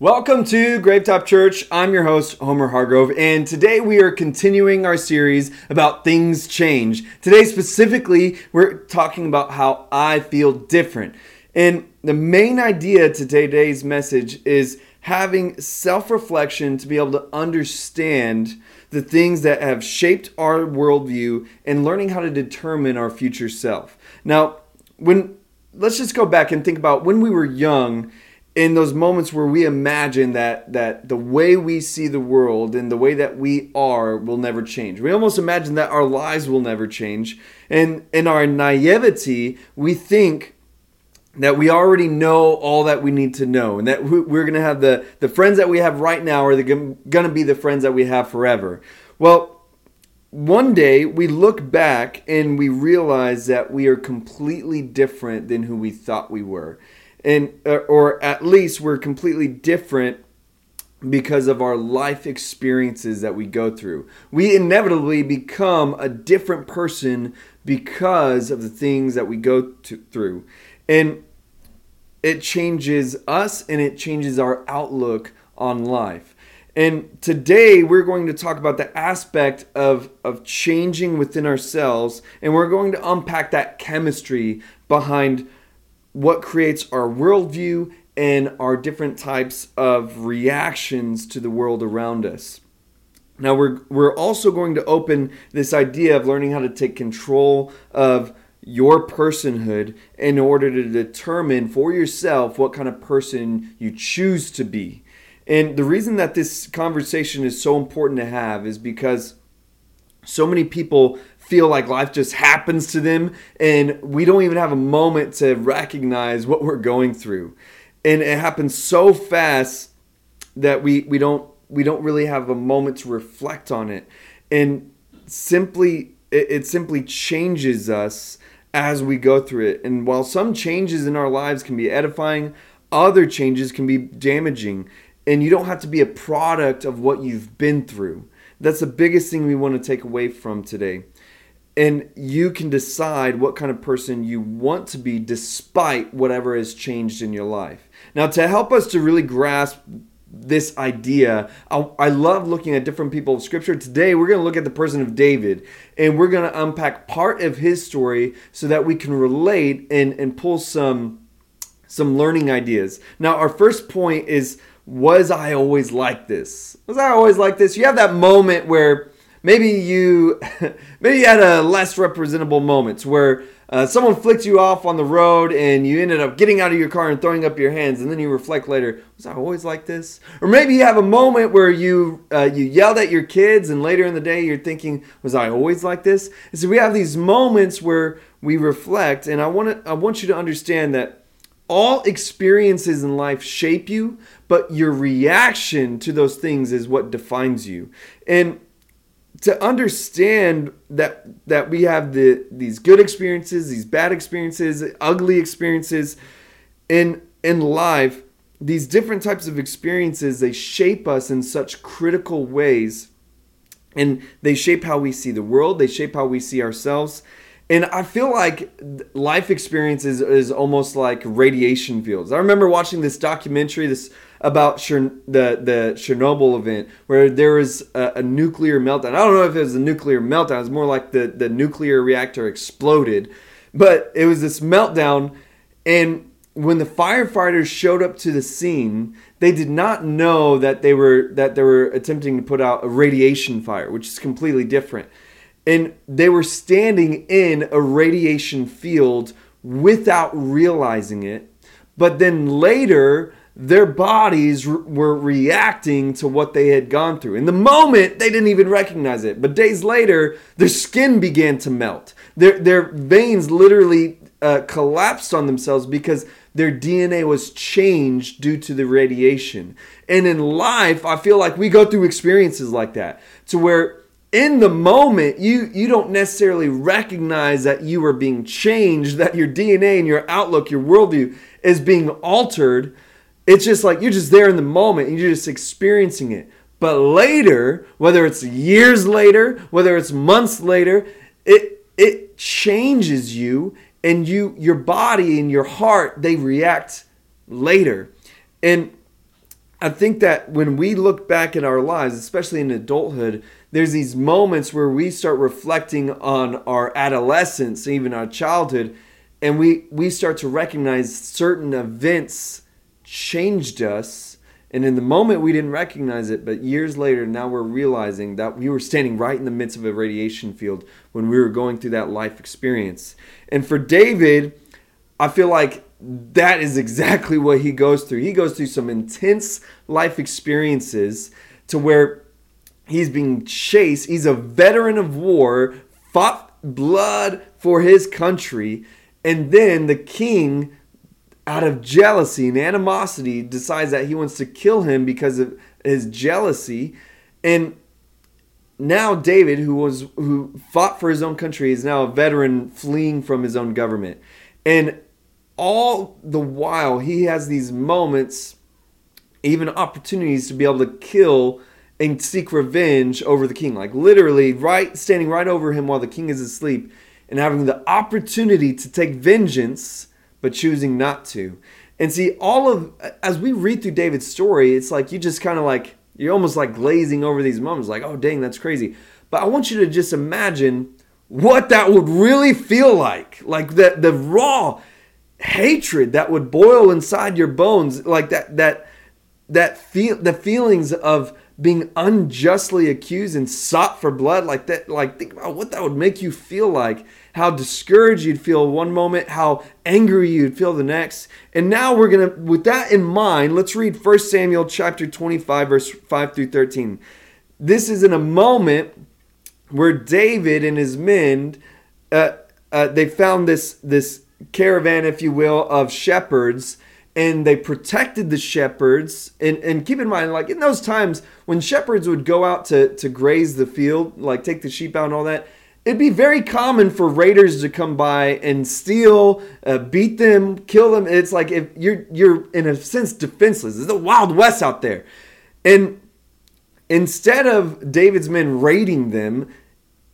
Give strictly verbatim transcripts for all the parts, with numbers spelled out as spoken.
Welcome to Grave Top Church. I'm your host, Homer Hargrove, and today we are continuing our series about things change. Today specifically, we're talking about how I feel different. And the main idea to today's message is having self-reflection to be able to understand the things that have shaped our worldview and learning how to determine our future self. Now, when let's just go back and think about when we were young, in those moments where we imagine that that the way we see the world and the way that we are will never change. We almost imagine that our lives will never change. And in our naivety, we think that we already know all that we need to know and that we're going to have the, the friends that we have right now are going to be the friends that we have forever. Well, one day we look back and we realize that we are completely different than who we thought we were. And or at least we're completely different because of our life experiences that we go through. We inevitably become a different person because of the things that we go to, through. And it changes us and it changes our outlook on life. And today we're going to talk about the aspect of, of changing within ourselves. And we're going to unpack that chemistry behind what creates our worldview and our different types of reactions to the world around us. Now, we're we're also going to open this idea of learning how to take control of your personhood in order to determine for yourself what kind of person you choose to be. And the reason that this conversation is so important to have is because so many people feel like life just happens to them and we don't even have a moment to recognize what we're going through. And it happens so fast that we, we don't we don't really have a moment to reflect on it. And simply it, it simply changes us as we go through it. And while some changes in our lives can be edifying, other changes can be damaging. And you don't have to be a product of what you've been through. That's the biggest thing we want to take away from today. And you can decide what kind of person you want to be despite whatever has changed in your life. Now, to help us to really grasp this idea, I, I love looking at different people of Scripture. Today, we're going to look at the person of David, and we're going to unpack part of his story so that we can relate and, and pull some, some learning ideas. Now, our first point is, was I always like this? Was I always like this? You have that moment where Maybe you, maybe you had a less representable moment where uh, someone flicked you off on the road and you ended up getting out of your car and throwing up your hands, and then you reflect later, was I always like this? Or maybe you have a moment where you uh, you yelled at your kids, and later in the day you're thinking, was I always like this? And so we have these moments where we reflect, and I want to I want you to understand that all experiences in life shape you, but your reaction to those things is what defines you. And to understand that that we have the these good experiences, these bad experiences, ugly experiences in in life, these different types of experiences, they shape us in such critical ways, and they shape how we see the world, they shape how we see ourselves. And I feel like life experiences is almost like radiation fields. I remember watching this documentary this about Chern- the, the Chernobyl event where there was a, a nuclear meltdown. I don't know if it was a nuclear meltdown. It was more like the, the nuclear reactor exploded. But it was this meltdown. And when the firefighters showed up to the scene, they did not know that they were that they were attempting to put out a radiation fire, which is completely different. And they were standing in a radiation field without realizing it. But then later, their bodies re- were reacting to what they had gone through. In the moment, they didn't even recognize it. But days later, their skin began to melt. Their, their veins literally uh, collapsed on themselves because their D N A was changed due to the radiation. And in life, I feel like we go through experiences like that to where in the moment, you, you don't necessarily recognize that you are being changed, that your D N A and your outlook, your worldview is being altered. It's just like you're just there in the moment and you're just experiencing it. But later, whether it's years later, whether it's months later, it it changes you, and you your body and your heart, they react later. And I think that when we look back at our lives, especially in adulthood, there's these moments where we start reflecting on our adolescence, even our childhood, and we, we start to recognize certain events changed us. And in the moment, we didn't recognize it, but years later, now we're realizing that we were standing right in the midst of a radiation field when we were going through that life experience. And for David, I feel like that is exactly what he goes through. He goes through some intense life experiences to where he's being chased. He's a veteran of war, fought blood for his country, and then the king, out of jealousy and animosity, decides that he wants to kill him because of his jealousy. And now David, who was who fought for his own country, is now a veteran fleeing from his own government. And all the while, he has these moments, even opportunities to be able to kill and seek revenge over the king. Like literally right standing right over him while the king is asleep and having the opportunity to take vengeance, but choosing not to. And see, all of, as we read through David's story, it's like you just kind of like, you're almost like glazing over these moments like, oh dang, that's crazy. But I want you to just imagine what that would really feel like. Like the, the raw hatred that would boil inside your bones, like that that that feel the feelings of being unjustly accused and sought for blood, like that, like think about what that would make you feel like, how discouraged you'd feel one moment, how angry you'd feel the next. And now we're gonna, with that in mind, let's read First Samuel chapter twenty-five, verse five through thirteen. This is in a moment where David and his men uh, uh, they found this this caravan, if you will, of shepherds, and they protected the shepherds. And, and keep in mind, like in those times when shepherds would go out to, to graze the field, like take the sheep out and all that, it'd be very common for raiders to come by and steal, uh, beat them, kill them. It's like if you're you're in a sense defenseless. It's the Wild West out there. And instead of David's men raiding them,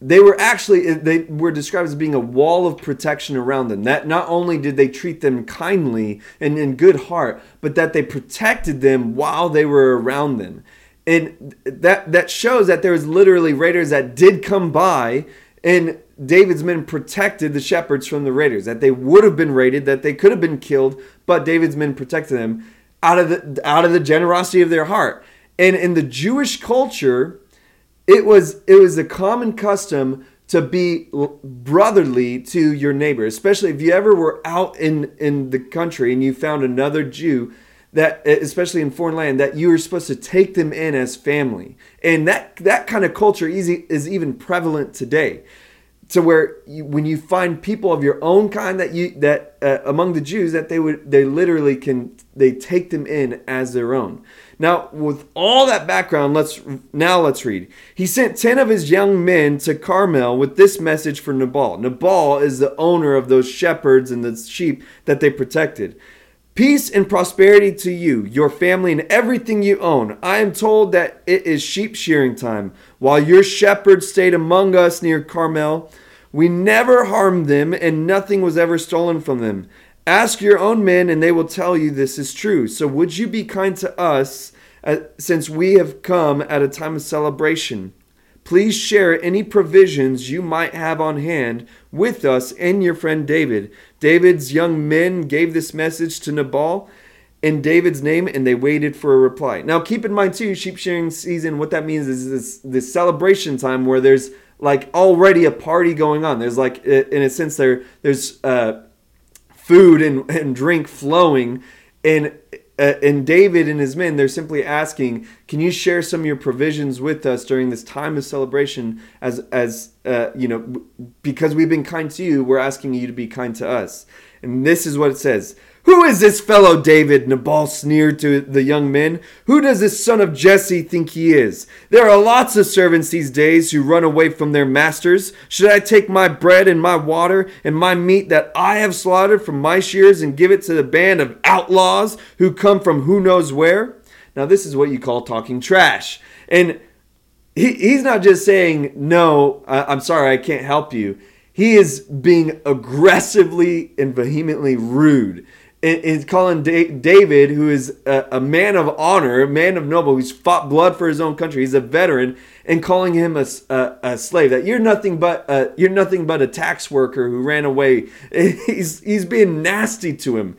They were actually, they were described as being a wall of protection around them. That not only did they treat them kindly and in good heart, but that they protected them while they were around them. And that, that shows that there was literally raiders that did come by, and David's men protected the shepherds from the raiders, that they would have been raided, that they could have been killed, but David's men protected them out of the, out of the generosity of their heart. And in the Jewish culture, It was it was a common custom to be brotherly to your neighbor, especially if you ever were out in, in the country and you found another Jew, that especially in foreign land, that you were supposed to take them in as family. And that, that kind of culture is, is even prevalent today, to where you, when you find people of your own kind that you that uh, among the Jews, that they would they literally can they take them in as their own. Now, with all that background, let's now let's read. He sent ten of his young men to Carmel with this message for Nabal. Nabal is the owner of those shepherds and the sheep that they protected. Peace and prosperity to you, your family, and everything you own. I am told that it is sheep shearing time. While your shepherds stayed among us near Carmel, we never harmed them, and nothing was ever stolen from them. Ask your own men, and they will tell you this is true. So would you be kind to us, uh, since we have come at a time of celebration? Please share any provisions you might have on hand with us and your friend David. David's young men gave this message to Nabal in David's name, and they waited for a reply. Now, keep in mind, too, sheep shearing season, what that means is this, this celebration time where there's, like, already a party going on. There's, like, in a sense, there there's uh, food and, and drink flowing, and Uh, and David and his men, they're simply asking, can you share some of your provisions with us during this time of celebration? As, as uh, you know, because we've been kind to you, we're asking you to be kind to us. And this is what it says. Who is this fellow David? Nabal sneered to the young men. Who does this son of Jesse think he is? There are lots of servants these days who run away from their masters. Should I take my bread and my water and my meat that I have slaughtered from my shears and give it to the band of outlaws who come from who knows where? Now this is what you call talking trash. And he, he's not just saying, no, I, I'm sorry, I can't help you. He is being aggressively and vehemently rude. is calling David, who is a man of honor, a man of noble, who's fought blood for his own country, he's a veteran, and calling him a, a, a slave. That you're nothing but a, you're nothing but a tax worker who ran away. He's he's being nasty to him.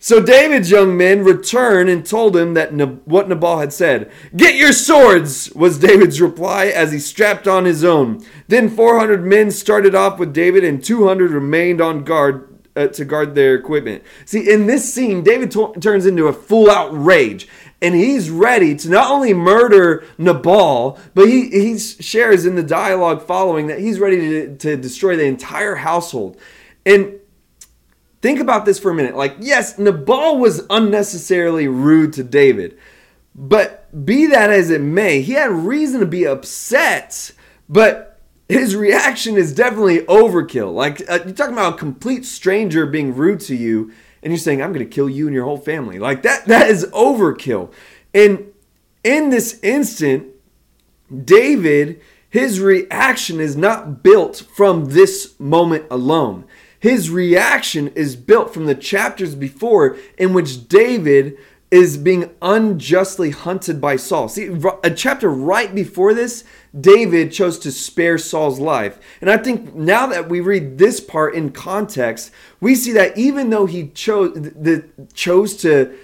So David's young men returned and told him that Nab- what Nabal had said. "Get your swords," was David's reply as he strapped on his own. Then four hundred men started off with David, and two hundred remained on guard uh, to guard their equipment. See, in this scene, David t- turns into a full-out rage, and he's ready to not only murder Nabal, but he, he shares in the dialogue following that he's ready to, to destroy the entire household. And think about this for a minute. Like, yes, Nabal was unnecessarily rude to David, but be that as it may, he had reason to be upset, but his reaction is definitely overkill. Like, uh, you're talking about a complete stranger being rude to you, and you're saying, "I'm going to kill you and your whole family." Like, that that is overkill. And in this instant, David, his reaction is not built from this moment alone. His reaction is built from the chapters before, in which David is being unjustly hunted by Saul. See, a chapter right before this, David chose to spare Saul's life. And I think now that we read this part in context, we see that even though he chose the, chose to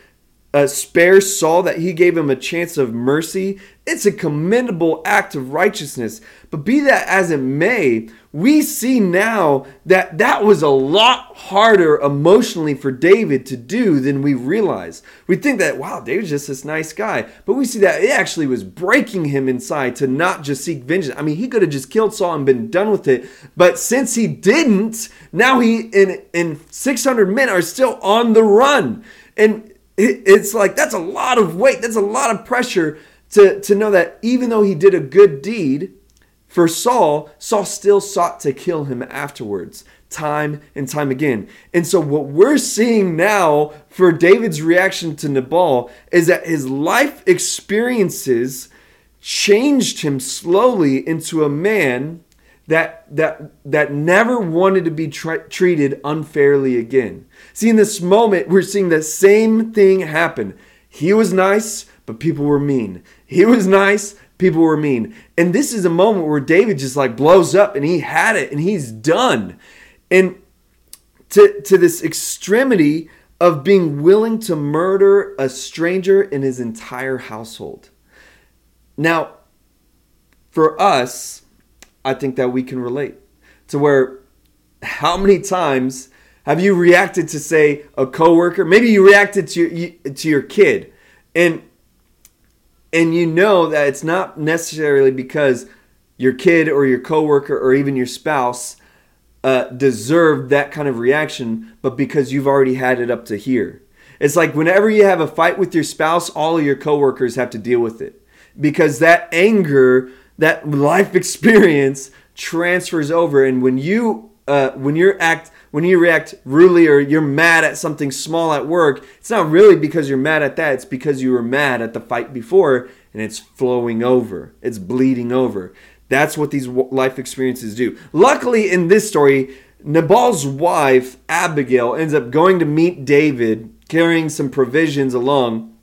uh, spare Saul, that he gave him a chance of mercy, it's a commendable act of righteousness. But be that as it may, we see now that that was a lot harder emotionally for David to do than we realize. We think that, wow, David's just this nice guy. But we see that it actually was breaking him inside to not just seek vengeance. I mean, he could have just killed Saul and been done with it. But since he didn't, now he and, and six hundred men are still on the run. And it, it's like, that's a lot of weight. That's a lot of pressure to, to know that even though he did a good deed for Saul, Saul still sought to kill him afterwards, time and time again. And so what we're seeing now for David's reaction to Nabal is that his life experiences changed him slowly into a man that that that never wanted to be tra- treated unfairly again. See, in this moment, we're seeing the same thing happen. He was nice, but people were mean. He was nice, people were mean. And this is a moment where David just like blows up, and he had it, and he's done. And to, to this extremity of being willing to murder a stranger in his entire household. Now, for us, I think that we can relate to where how many times have you reacted to, say, a coworker? Maybe you reacted to your, to your kid, and And you know that it's not necessarily because your kid or your coworker or even your spouse uh, deserved that kind of reaction, but because you've already had it up to here. It's like whenever you have a fight with your spouse, all of your coworkers have to deal with it, because that anger, that life experience transfers over. And when you uh, when you act when you react rudely, or you're mad at something small at work, it's not really because you're mad at that. It's because you were mad at the fight before, and it's flowing over. It's bleeding over. That's what these life experiences do. Luckily, in this story, Nabal's wife, Abigail, ends up going to meet David, carrying some provisions along,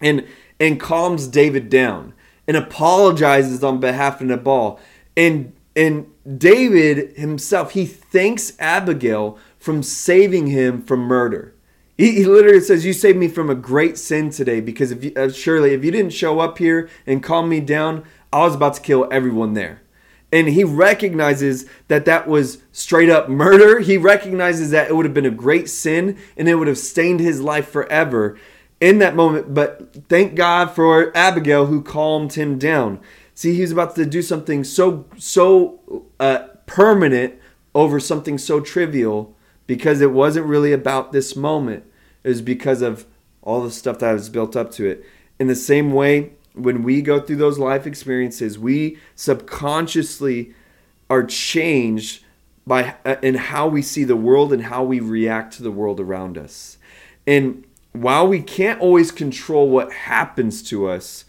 and, and calms David down and apologizes on behalf of Nabal. And And David himself, he thanks Abigail from saving him from murder. He, he literally says, "You saved me from a great sin today, because if you, uh, surely if you didn't show up here and calm me down, I was about to kill everyone there." And he recognizes that that was straight up murder. He recognizes that it would have been a great sin, and it would have stained his life forever in that moment. But thank God for Abigail, who calmed him down. See, he was about to do something so so uh, permanent over something so trivial, because it wasn't really about this moment. It was because of all the stuff that was built up to it. In the same way, when we go through those life experiences, we subconsciously are changed by uh, in how we see the world and how we react to the world around us. And while we can't always control what happens to us,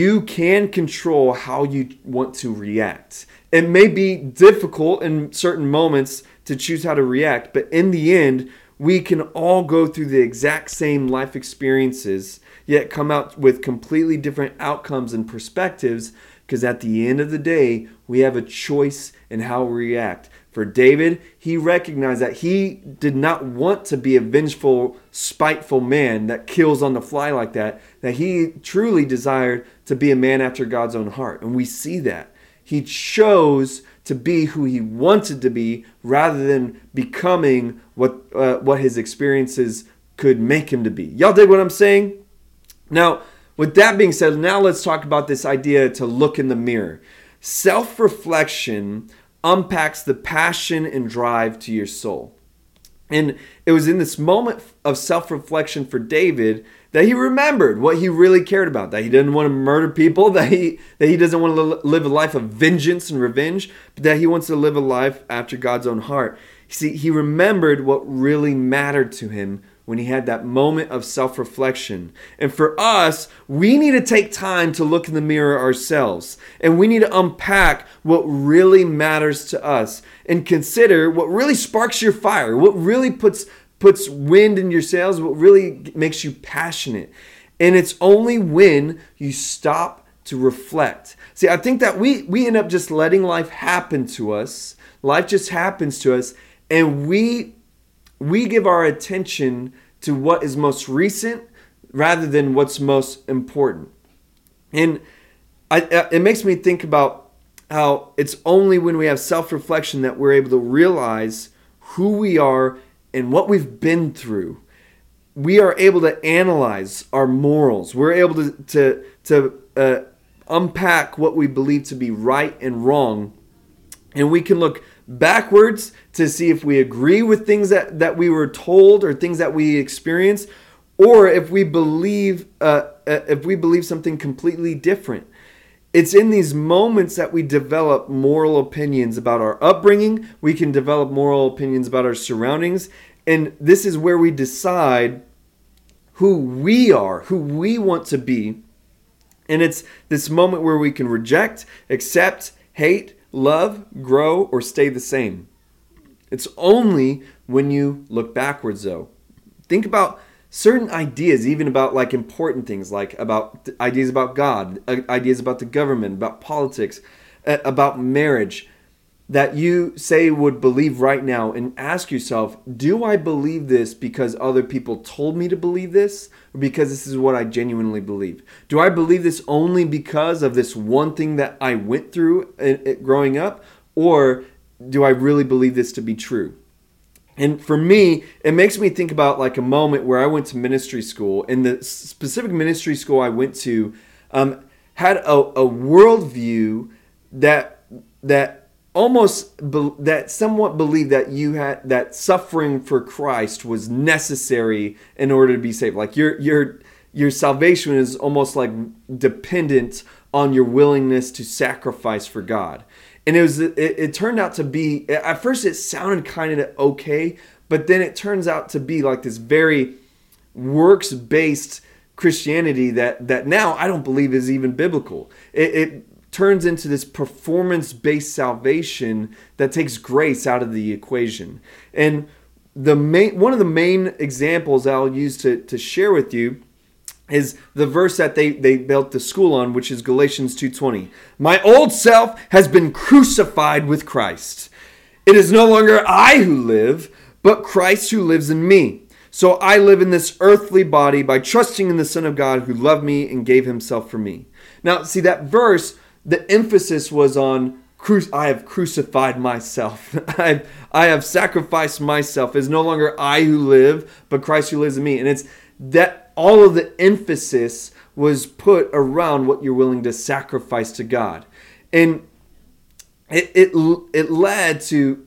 you can control how you want to react. It may be difficult in certain moments to choose how to react, but in the end, We can all go through the exact same life experiences, yet come out with completely different outcomes and perspectives, because at the end of the day, we have a choice in how we react. For David, he recognized that he did not want to be a vengeful, spiteful man that kills on the fly like that, that he truly desired to be a man after God's own heart. And we see that. He chose to be who he wanted to be rather than becoming what uh, what his experiences could make him to be. Y'all dig what I'm saying? Now, with that being said, now let's talk about this idea to look in the mirror. Self-reflection unpacks the passion and drive to your soul. And it was in this moment of self-reflection for David that he remembered what he really cared about, that he didn't want to murder people, that he that he doesn't want to live a life of vengeance and revenge, but that he wants to live a life after God's own heart. See, he remembered what really mattered to him when he had that moment of self-reflection. And for us, we need to take time to look in the mirror ourselves. And we need to unpack what really matters to us and consider what really sparks your fire, what really puts, puts wind in your sails, what really makes you passionate. And it's only when you stop to reflect. See, I think that we, we end up just letting life happen to us. Life just happens to us, and we... We give our attention to what is most recent rather than what's most important. And I, it makes me think about how it's only when we have self-reflection that we're able to realize who we are and what we've been through. We are able to analyze our morals. We're able to, to, to uh, unpack what we believe to be right and wrong. And we can look backwards to see if we agree with things that, that we were told or things that we experienced, or if we believe uh, if we believe something completely different. It's in these moments that we develop moral opinions about our upbringing. We can develop moral opinions about our surroundings, and this is where we decide who we are, who we want to be. And it's this moment where we can reject, accept, hate, love, grow, or stay the same. It's only when you look backwards, though. Think about certain ideas, even about like important things, like about ideas about God, ideas about the government, about politics, about marriage, that you say would believe right now, and ask yourself, do I believe this because other people told me to believe this, or because this is what I genuinely believe? Do I believe this only because of this one thing that I went through growing up, or do I really believe this to be true? And for me, it makes me think about like a moment where I went to ministry school, and the specific ministry school I went to um, had a, a worldview that that almost be, that somewhat believed that you had that suffering for Christ was necessary in order to be saved. Like your your your salvation is almost like dependent on your willingness to sacrifice for God. And it was it, it turned out to be, at first it sounded kind of okay, but then it turns out to be like this very works based Christianity that that now I don't believe is even biblical. It. it turns into this performance-based salvation that takes grace out of the equation. And the main, one of the main examples I'll use to, to share with you is the verse that they, they built the school on, which is Galatians two twenty. My old self has been crucified with Christ. It is no longer I who live, but Christ who lives in me. So I live in this earthly body by trusting in the Son of God who loved me and gave himself for me. Now, see, that verse, the emphasis was on, cru- I have crucified myself. I, I have sacrificed myself. It's no longer I who live, but Christ who lives in me. And it's that all of the emphasis was put around what you're willing to sacrifice to God. And it it, it led to,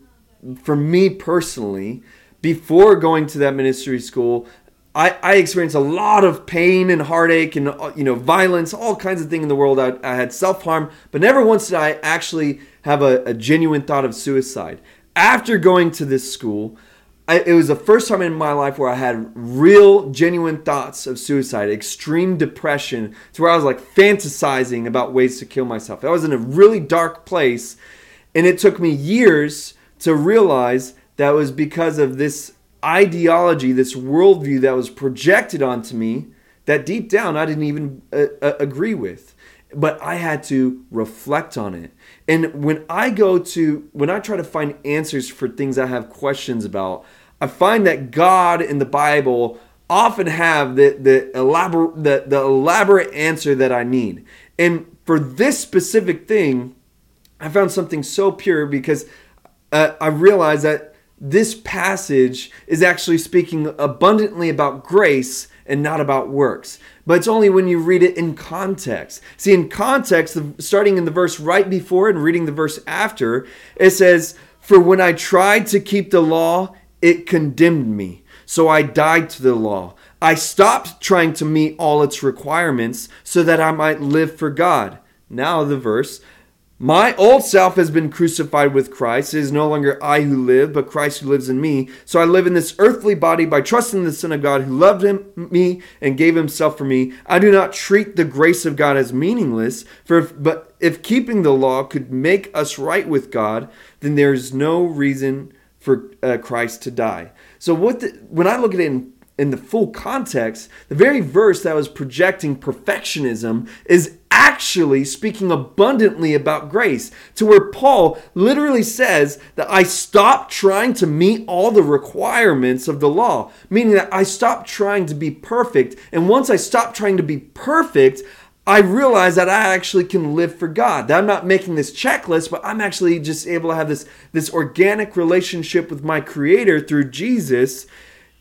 for me personally, before going to that ministry school, I, I experienced a lot of pain and heartache and, you know, violence, all kinds of things in the world. I, I had self-harm, but never once did I actually have a, a genuine thought of suicide. After going to this school, I, it was the first time in my life where I had real, genuine thoughts of suicide, extreme depression, to where I was like fantasizing about ways to kill myself. I was in a really dark place, and it took me years to realize that was because of this ideology, this worldview that was projected onto me that deep down I didn't even uh, uh, agree with. But I had to reflect on it. And when I go to, when I try to find answers for things I have questions about, I find that God and the Bible often have the the elaborate the, the elaborate answer that I need. And for this specific thing, I found something so pure because uh, I realized that this passage is actually speaking abundantly about grace and not about works. But it's only when you read it in context. See, in context, starting in the verse right before and reading the verse after, it says, "For when I tried to keep the law, it condemned me. So I died to the law. I stopped trying to meet all its requirements so that I might live for God." Now the verse, "My old self has been crucified with Christ. It is no longer I who live, but Christ who lives in me. So I live in this earthly body by trusting the Son of God who loved him, me and gave himself for me. I do not treat the grace of God as meaningless, for if, but if keeping the law could make us right with God, then there is no reason for uh, Christ to die." So what the, when I look at it in in the full context, the very verse that was projecting perfectionism is actually speaking abundantly about grace, to where Paul literally says that I stopped trying to meet all the requirements of the law, meaning that I stopped trying to be perfect. And once I stopped trying to be perfect, I realize that I actually can live for God, that I'm not making this checklist, but I'm actually just able to have this, this organic relationship with my Creator through Jesus.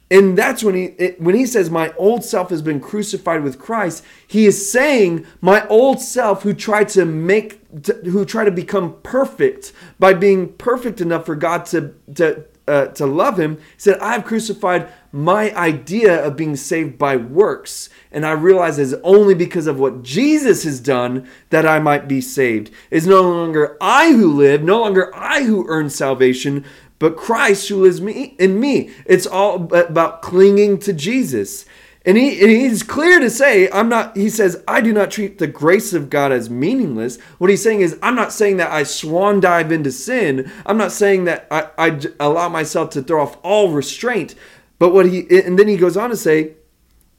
And that's when he when he says, "My old self has been crucified with Christ," he is saying, my old self who tried to make, who tried to become perfect by being perfect enough for God to, to, uh, to love him, said, "I've crucified my idea of being saved by works. And I realize it's only because of what Jesus has done that I might be saved. It's no longer I who live, no longer I who earn salvation, but Christ who lives in me." It's all about clinging to Jesus. And he and he's clear to say, I'm not, he says, "I do not treat the grace of God as meaningless." What he's saying is, I'm not saying that I swan dive into sin. I'm not saying that I, I allow myself to throw off all restraint. But what he, and then he goes on to say,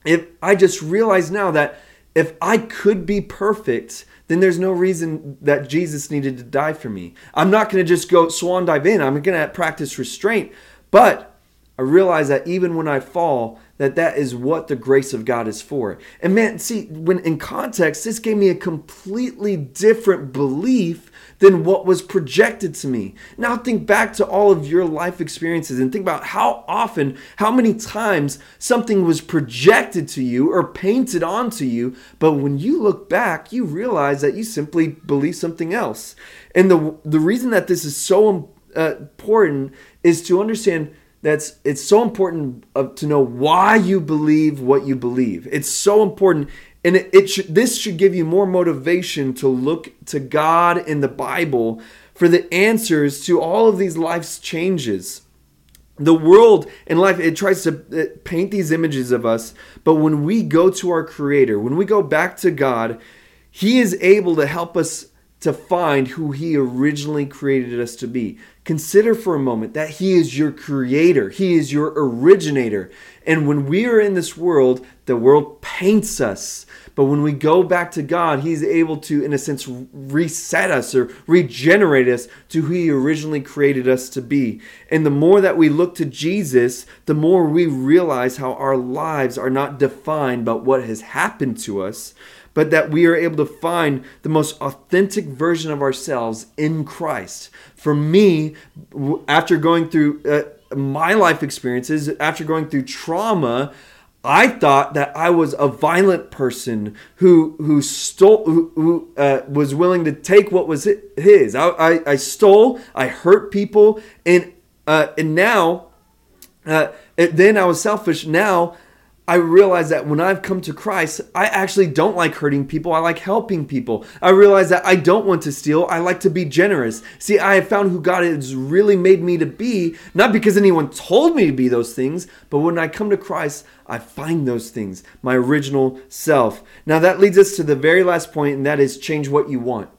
if I just realize now that if I could be perfect, then there's no reason that Jesus needed to die for me. I'm not going to just go swan dive in. I'm going to practice restraint. But I realize that even when I fall, that that is what the grace of God is for. And man, see, when in context, this gave me a completely different belief than what was projected to me. Now think back to all of your life experiences and think about how often, how many times something was projected to you or painted onto you, but when you look back, you realize that you simply believe something else. And the the reason that this is so uh, important is to understand that's it's so important of, to know why you believe what you believe. It's so important. And it, it should, this should give you more motivation to look to God in the Bible for the answers to all of these life's changes. The world and life, it tries to paint these images of us. But when we go to our Creator, when we go back to God, He is able to help us to find who He originally created us to be. Consider for a moment that He is your Creator. He is your originator. And when we are in this world, the world paints us. But when we go back to God, He's able to, in a sense, reset us or regenerate us to who He originally created us to be. And the more that we look to Jesus, the more we realize how our lives are not defined by what has happened to us, but that we are able to find the most authentic version of ourselves in Christ. For me, after going through uh, my life experiences, after going through trauma, I thought that I was a violent person who who stole, who, who uh, was willing to take what was his. I, I, I stole, I hurt people, and uh, and now, uh, and then I was selfish. Now I realize that when I've come to Christ, I actually don't like hurting people. I like helping people. I realize that I don't want to steal. I like to be generous. See, I have found who God has really made me to be, not because anyone told me to be those things, but when I come to Christ, I find those things, my original self. Now that leads us to the very last point, and that is change what you want.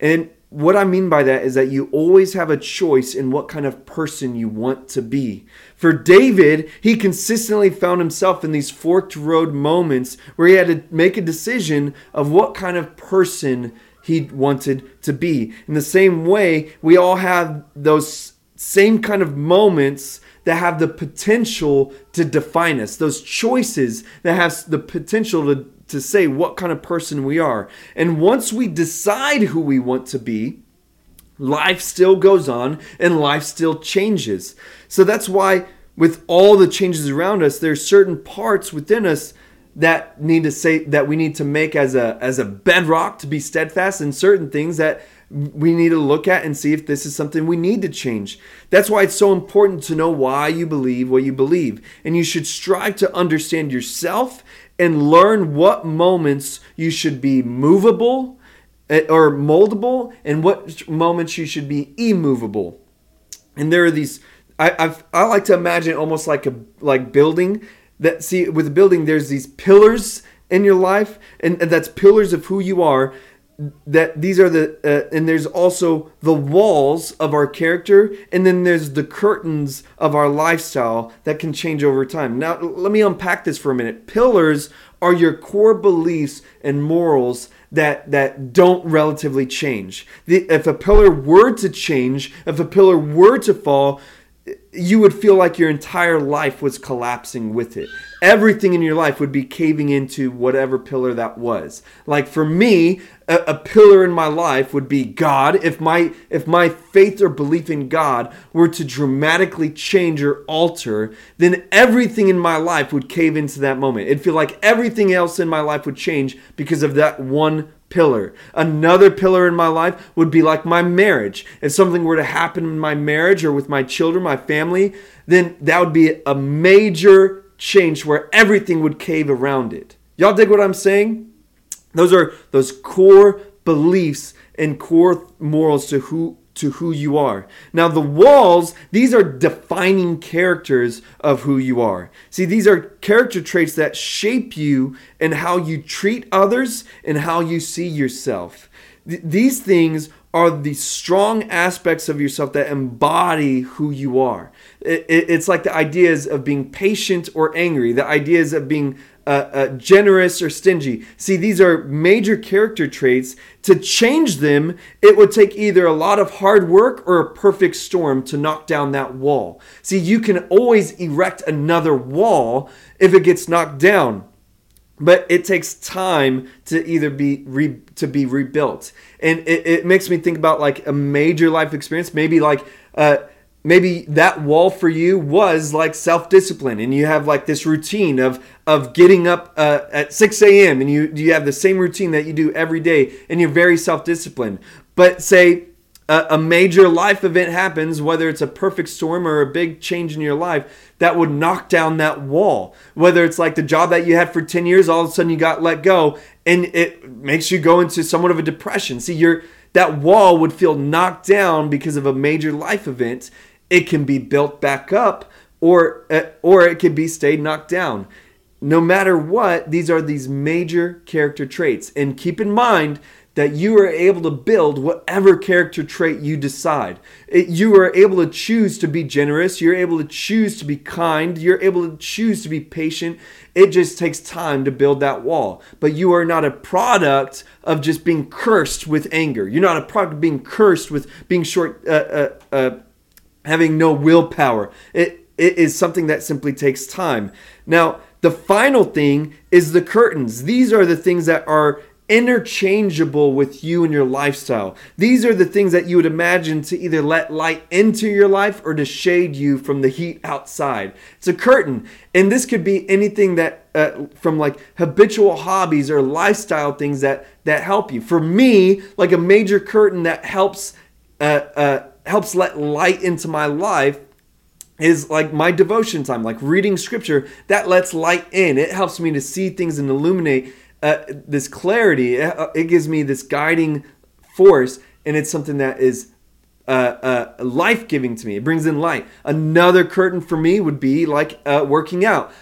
And what I mean by that is that you always have a choice in what kind of person you want to be. For David, he consistently found himself in these forked road moments where he had to make a decision of what kind of person he wanted to be. In the same way, we all have those same kind of moments that have the potential to define us, those choices that have the potential to, to say what kind of person we are. And once we decide who we want to be, life still goes on and life still changes. So that's why with all the changes around us, there are certain parts within us that need to say that we need to make as a as a bedrock to be steadfast, and certain things that we need to look at and see if this is something we need to change. That's why it's so important to know why you believe what you believe. And you should strive to understand yourself and learn what moments you should be movable or moldable and what moments you should be immovable. And there are these, I I've, I like to imagine almost like a like building. That, see, with a building, there's these pillars in your life, and, and that's pillars of who you are. That these are the, uh, and there's also the walls of our character, and then there's the curtains of our lifestyle that can change over time. Now, let me unpack this for a minute. Pillars are your core beliefs and morals that that don't relatively change. The, if a pillar were to change, if a pillar were to fall, you would feel like your entire life was collapsing with it. Everything in your life would be caving into whatever pillar that was. Like for me, a, a pillar in my life would be God. If my if my faith or belief in God were to dramatically change or alter, then everything in my life would cave into that moment. It'd feel like everything else in my life would change because of that one pillar. Another pillar in my life would be like my marriage. If something were to happen in my marriage or with my children, my family, then that would be a major change where everything would cave around it. Y'all dig what I'm saying? Those are those core beliefs and core morals to who to who you are. Now the walls, these are defining characters of who you are. See, these are character traits that shape you and how you treat others and how you see yourself. Th- these things are the strong aspects of yourself that embody who you are. It- it's like the ideas of being patient or angry, the ideas of being Uh, uh, generous or stingy. See, these are major character traits. To change them, it would take either a lot of hard work or a perfect storm to knock down that wall. See, you can always erect another wall if it gets knocked down, but it takes time to either be re- to be rebuilt. And it, it makes me think about like a major life experience, maybe like uh Maybe that wall for you was like self-discipline, and you have like this routine of of getting up uh, at six a.m. and you you have the same routine that you do every day, and you're very self-disciplined. But say a, a major life event happens, whether it's a perfect storm or a big change in your life, that would knock down that wall. Whether it's like the job that you had for ten years, all of a sudden you got let go, and it makes you go into somewhat of a depression. See, you're that wall would feel knocked down because of a major life event. It can be built back up, or or it can be stayed knocked down. No matter what, these are these major character traits. And keep in mind that you are able to build whatever character trait you decide. It, you are able to choose to be generous. You're able to choose to be kind. You're able to choose to be patient. It just takes time to build that wall. But you are not a product of just being cursed with anger. You're not a product of being cursed with being short... Uh, uh, uh, having no willpower. It, it is something that simply takes time. Now, the final thing is the curtains. These are the things that are interchangeable with you and your lifestyle. These are the things that you would imagine to either let light into your life or to shade you from the heat outside. It's a curtain. And this could be anything that uh, from like habitual hobbies or lifestyle things that, that help you. For me, like a major curtain that helps uh, uh, helps let light into my life is like my devotion time, like reading scripture. That lets light in. It helps me to see things and illuminate uh, this clarity. It, it gives me this guiding force, and it's something that is uh, uh, life-giving to me. It brings in light. Another curtain for me would be like uh, working out.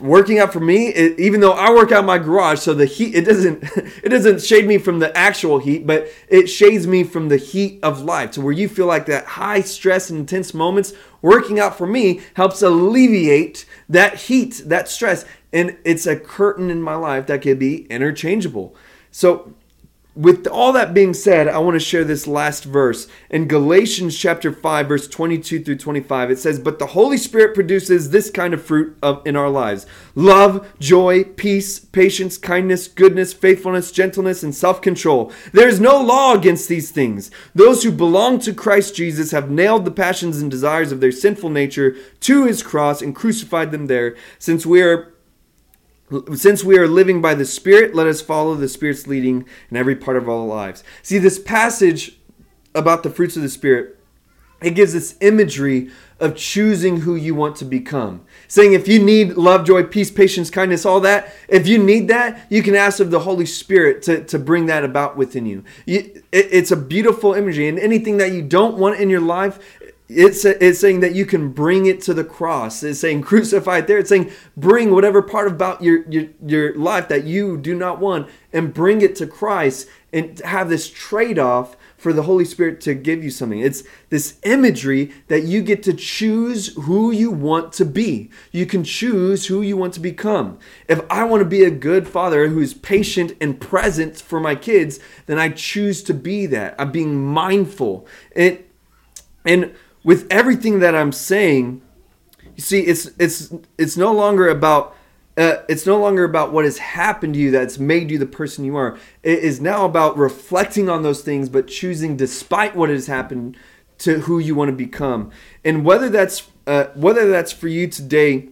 working out for me, it, even though I work out in my garage, so the heat, it doesn't it doesn't shade me from the actual heat, but it shades me from the heat of life. So where you feel like that high stress and intense moments, working out for me helps alleviate that heat, that stress. And it's a curtain in my life that can be interchangeable. So with all that being said, I want to share this last verse. In Galatians chapter five, verse twenty-two through twenty-five, it says, "But the Holy Spirit produces this kind of fruit of, in our lives. Love, joy, peace, patience, kindness, goodness, faithfulness, gentleness, and self-control. There is no law against these things. Those who belong to Christ Jesus have nailed the passions and desires of their sinful nature to his cross and crucified them there. Since we are... Since we are living by the Spirit, let us follow the Spirit's leading in every part of our lives." See, this passage about the fruits of the Spirit, it gives this imagery of choosing who you want to become. Saying if you need love, joy, peace, patience, kindness, all that, if you need that, you can ask of the Holy Spirit to, to bring that about within you. you it, it's a beautiful imagery. And anything that you don't want in your life, It's, it's saying that you can bring it to the cross. It's saying crucify it there. It's saying bring whatever part about your, your, your life that you do not want and bring it to Christ and have this trade-off for the Holy Spirit to give you something. It's this imagery that you get to choose who you want to be. You can choose who you want to become. If I want to be a good father who is patient and present for my kids, then I choose to be that. I'm being mindful. It, and... With everything that I'm saying, you see, it's it's it's no longer about uh, it's no longer about what has happened to you that's made you the person you are. It is now about reflecting on those things, but choosing despite what has happened to who you want to become. And whether that's uh, whether that's for you today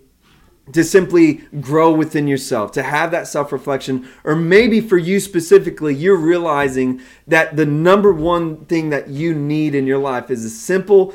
to simply grow within yourself, to have that self-reflection, or maybe for you specifically, you're realizing that the number one thing that you need in your life is a simple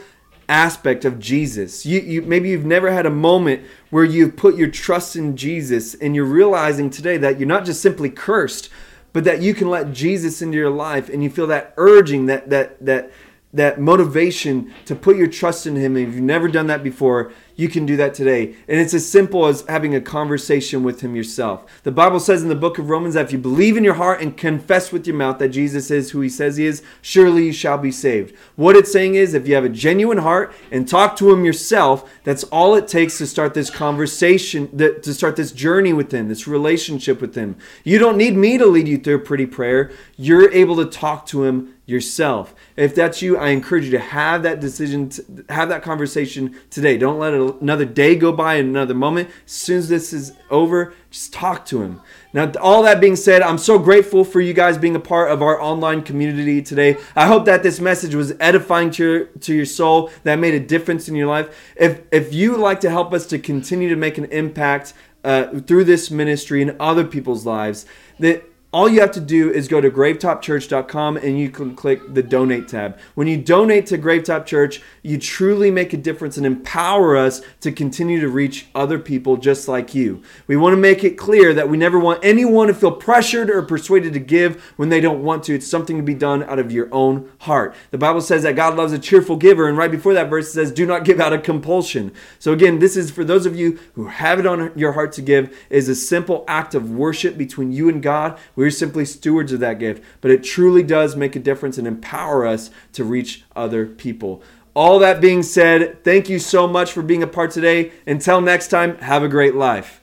aspect of Jesus. You, you maybe you've never had a moment where you've put your trust in Jesus and you're realizing today that you're not just simply cursed, but that you can let Jesus into your life, and you feel that urging, that that that that motivation to put your trust in him. And if you've never done that before, you can do that today. And it's as simple as having a conversation with him yourself. The Bible says in the book of Romans that if you believe in your heart and confess with your mouth that Jesus is who he says he is, surely you shall be saved. What it's saying is, if you have a genuine heart and talk to him yourself, that's all it takes to start this conversation, to start this journey with him, this relationship with him. You don't need me to lead you through a pretty prayer. You're able to talk to him yourself. If that's you, I encourage you to have that decision, to have that conversation today. Don't let it another day go by, another moment. As soon as this is over, just talk to him. Now, all that being said, I'm so grateful for you guys being a part of our online community today. I hope that this message was edifying to your, to your soul, that made a difference in your life. If if you would like to help us to continue to make an impact uh, through this ministry and other people's lives, that all you have to do is go to grave top church dot com and you can click the donate tab. When you donate to Grave Top Church, you truly make a difference and empower us to continue to reach other people just like you. We want to make it clear that we never want anyone to feel pressured or persuaded to give when they don't want to. It's something to be done out of your own heart. The Bible says that God loves a cheerful giver, and right before that verse it says, do not give out of compulsion. So again, this is for those of you who have it on your heart to give. It is a simple act of worship between you and God. We're simply stewards of that gift, but it truly does make a difference and empower us to reach other people. All that being said, thank you so much for being a part today. Until next time, have a great life.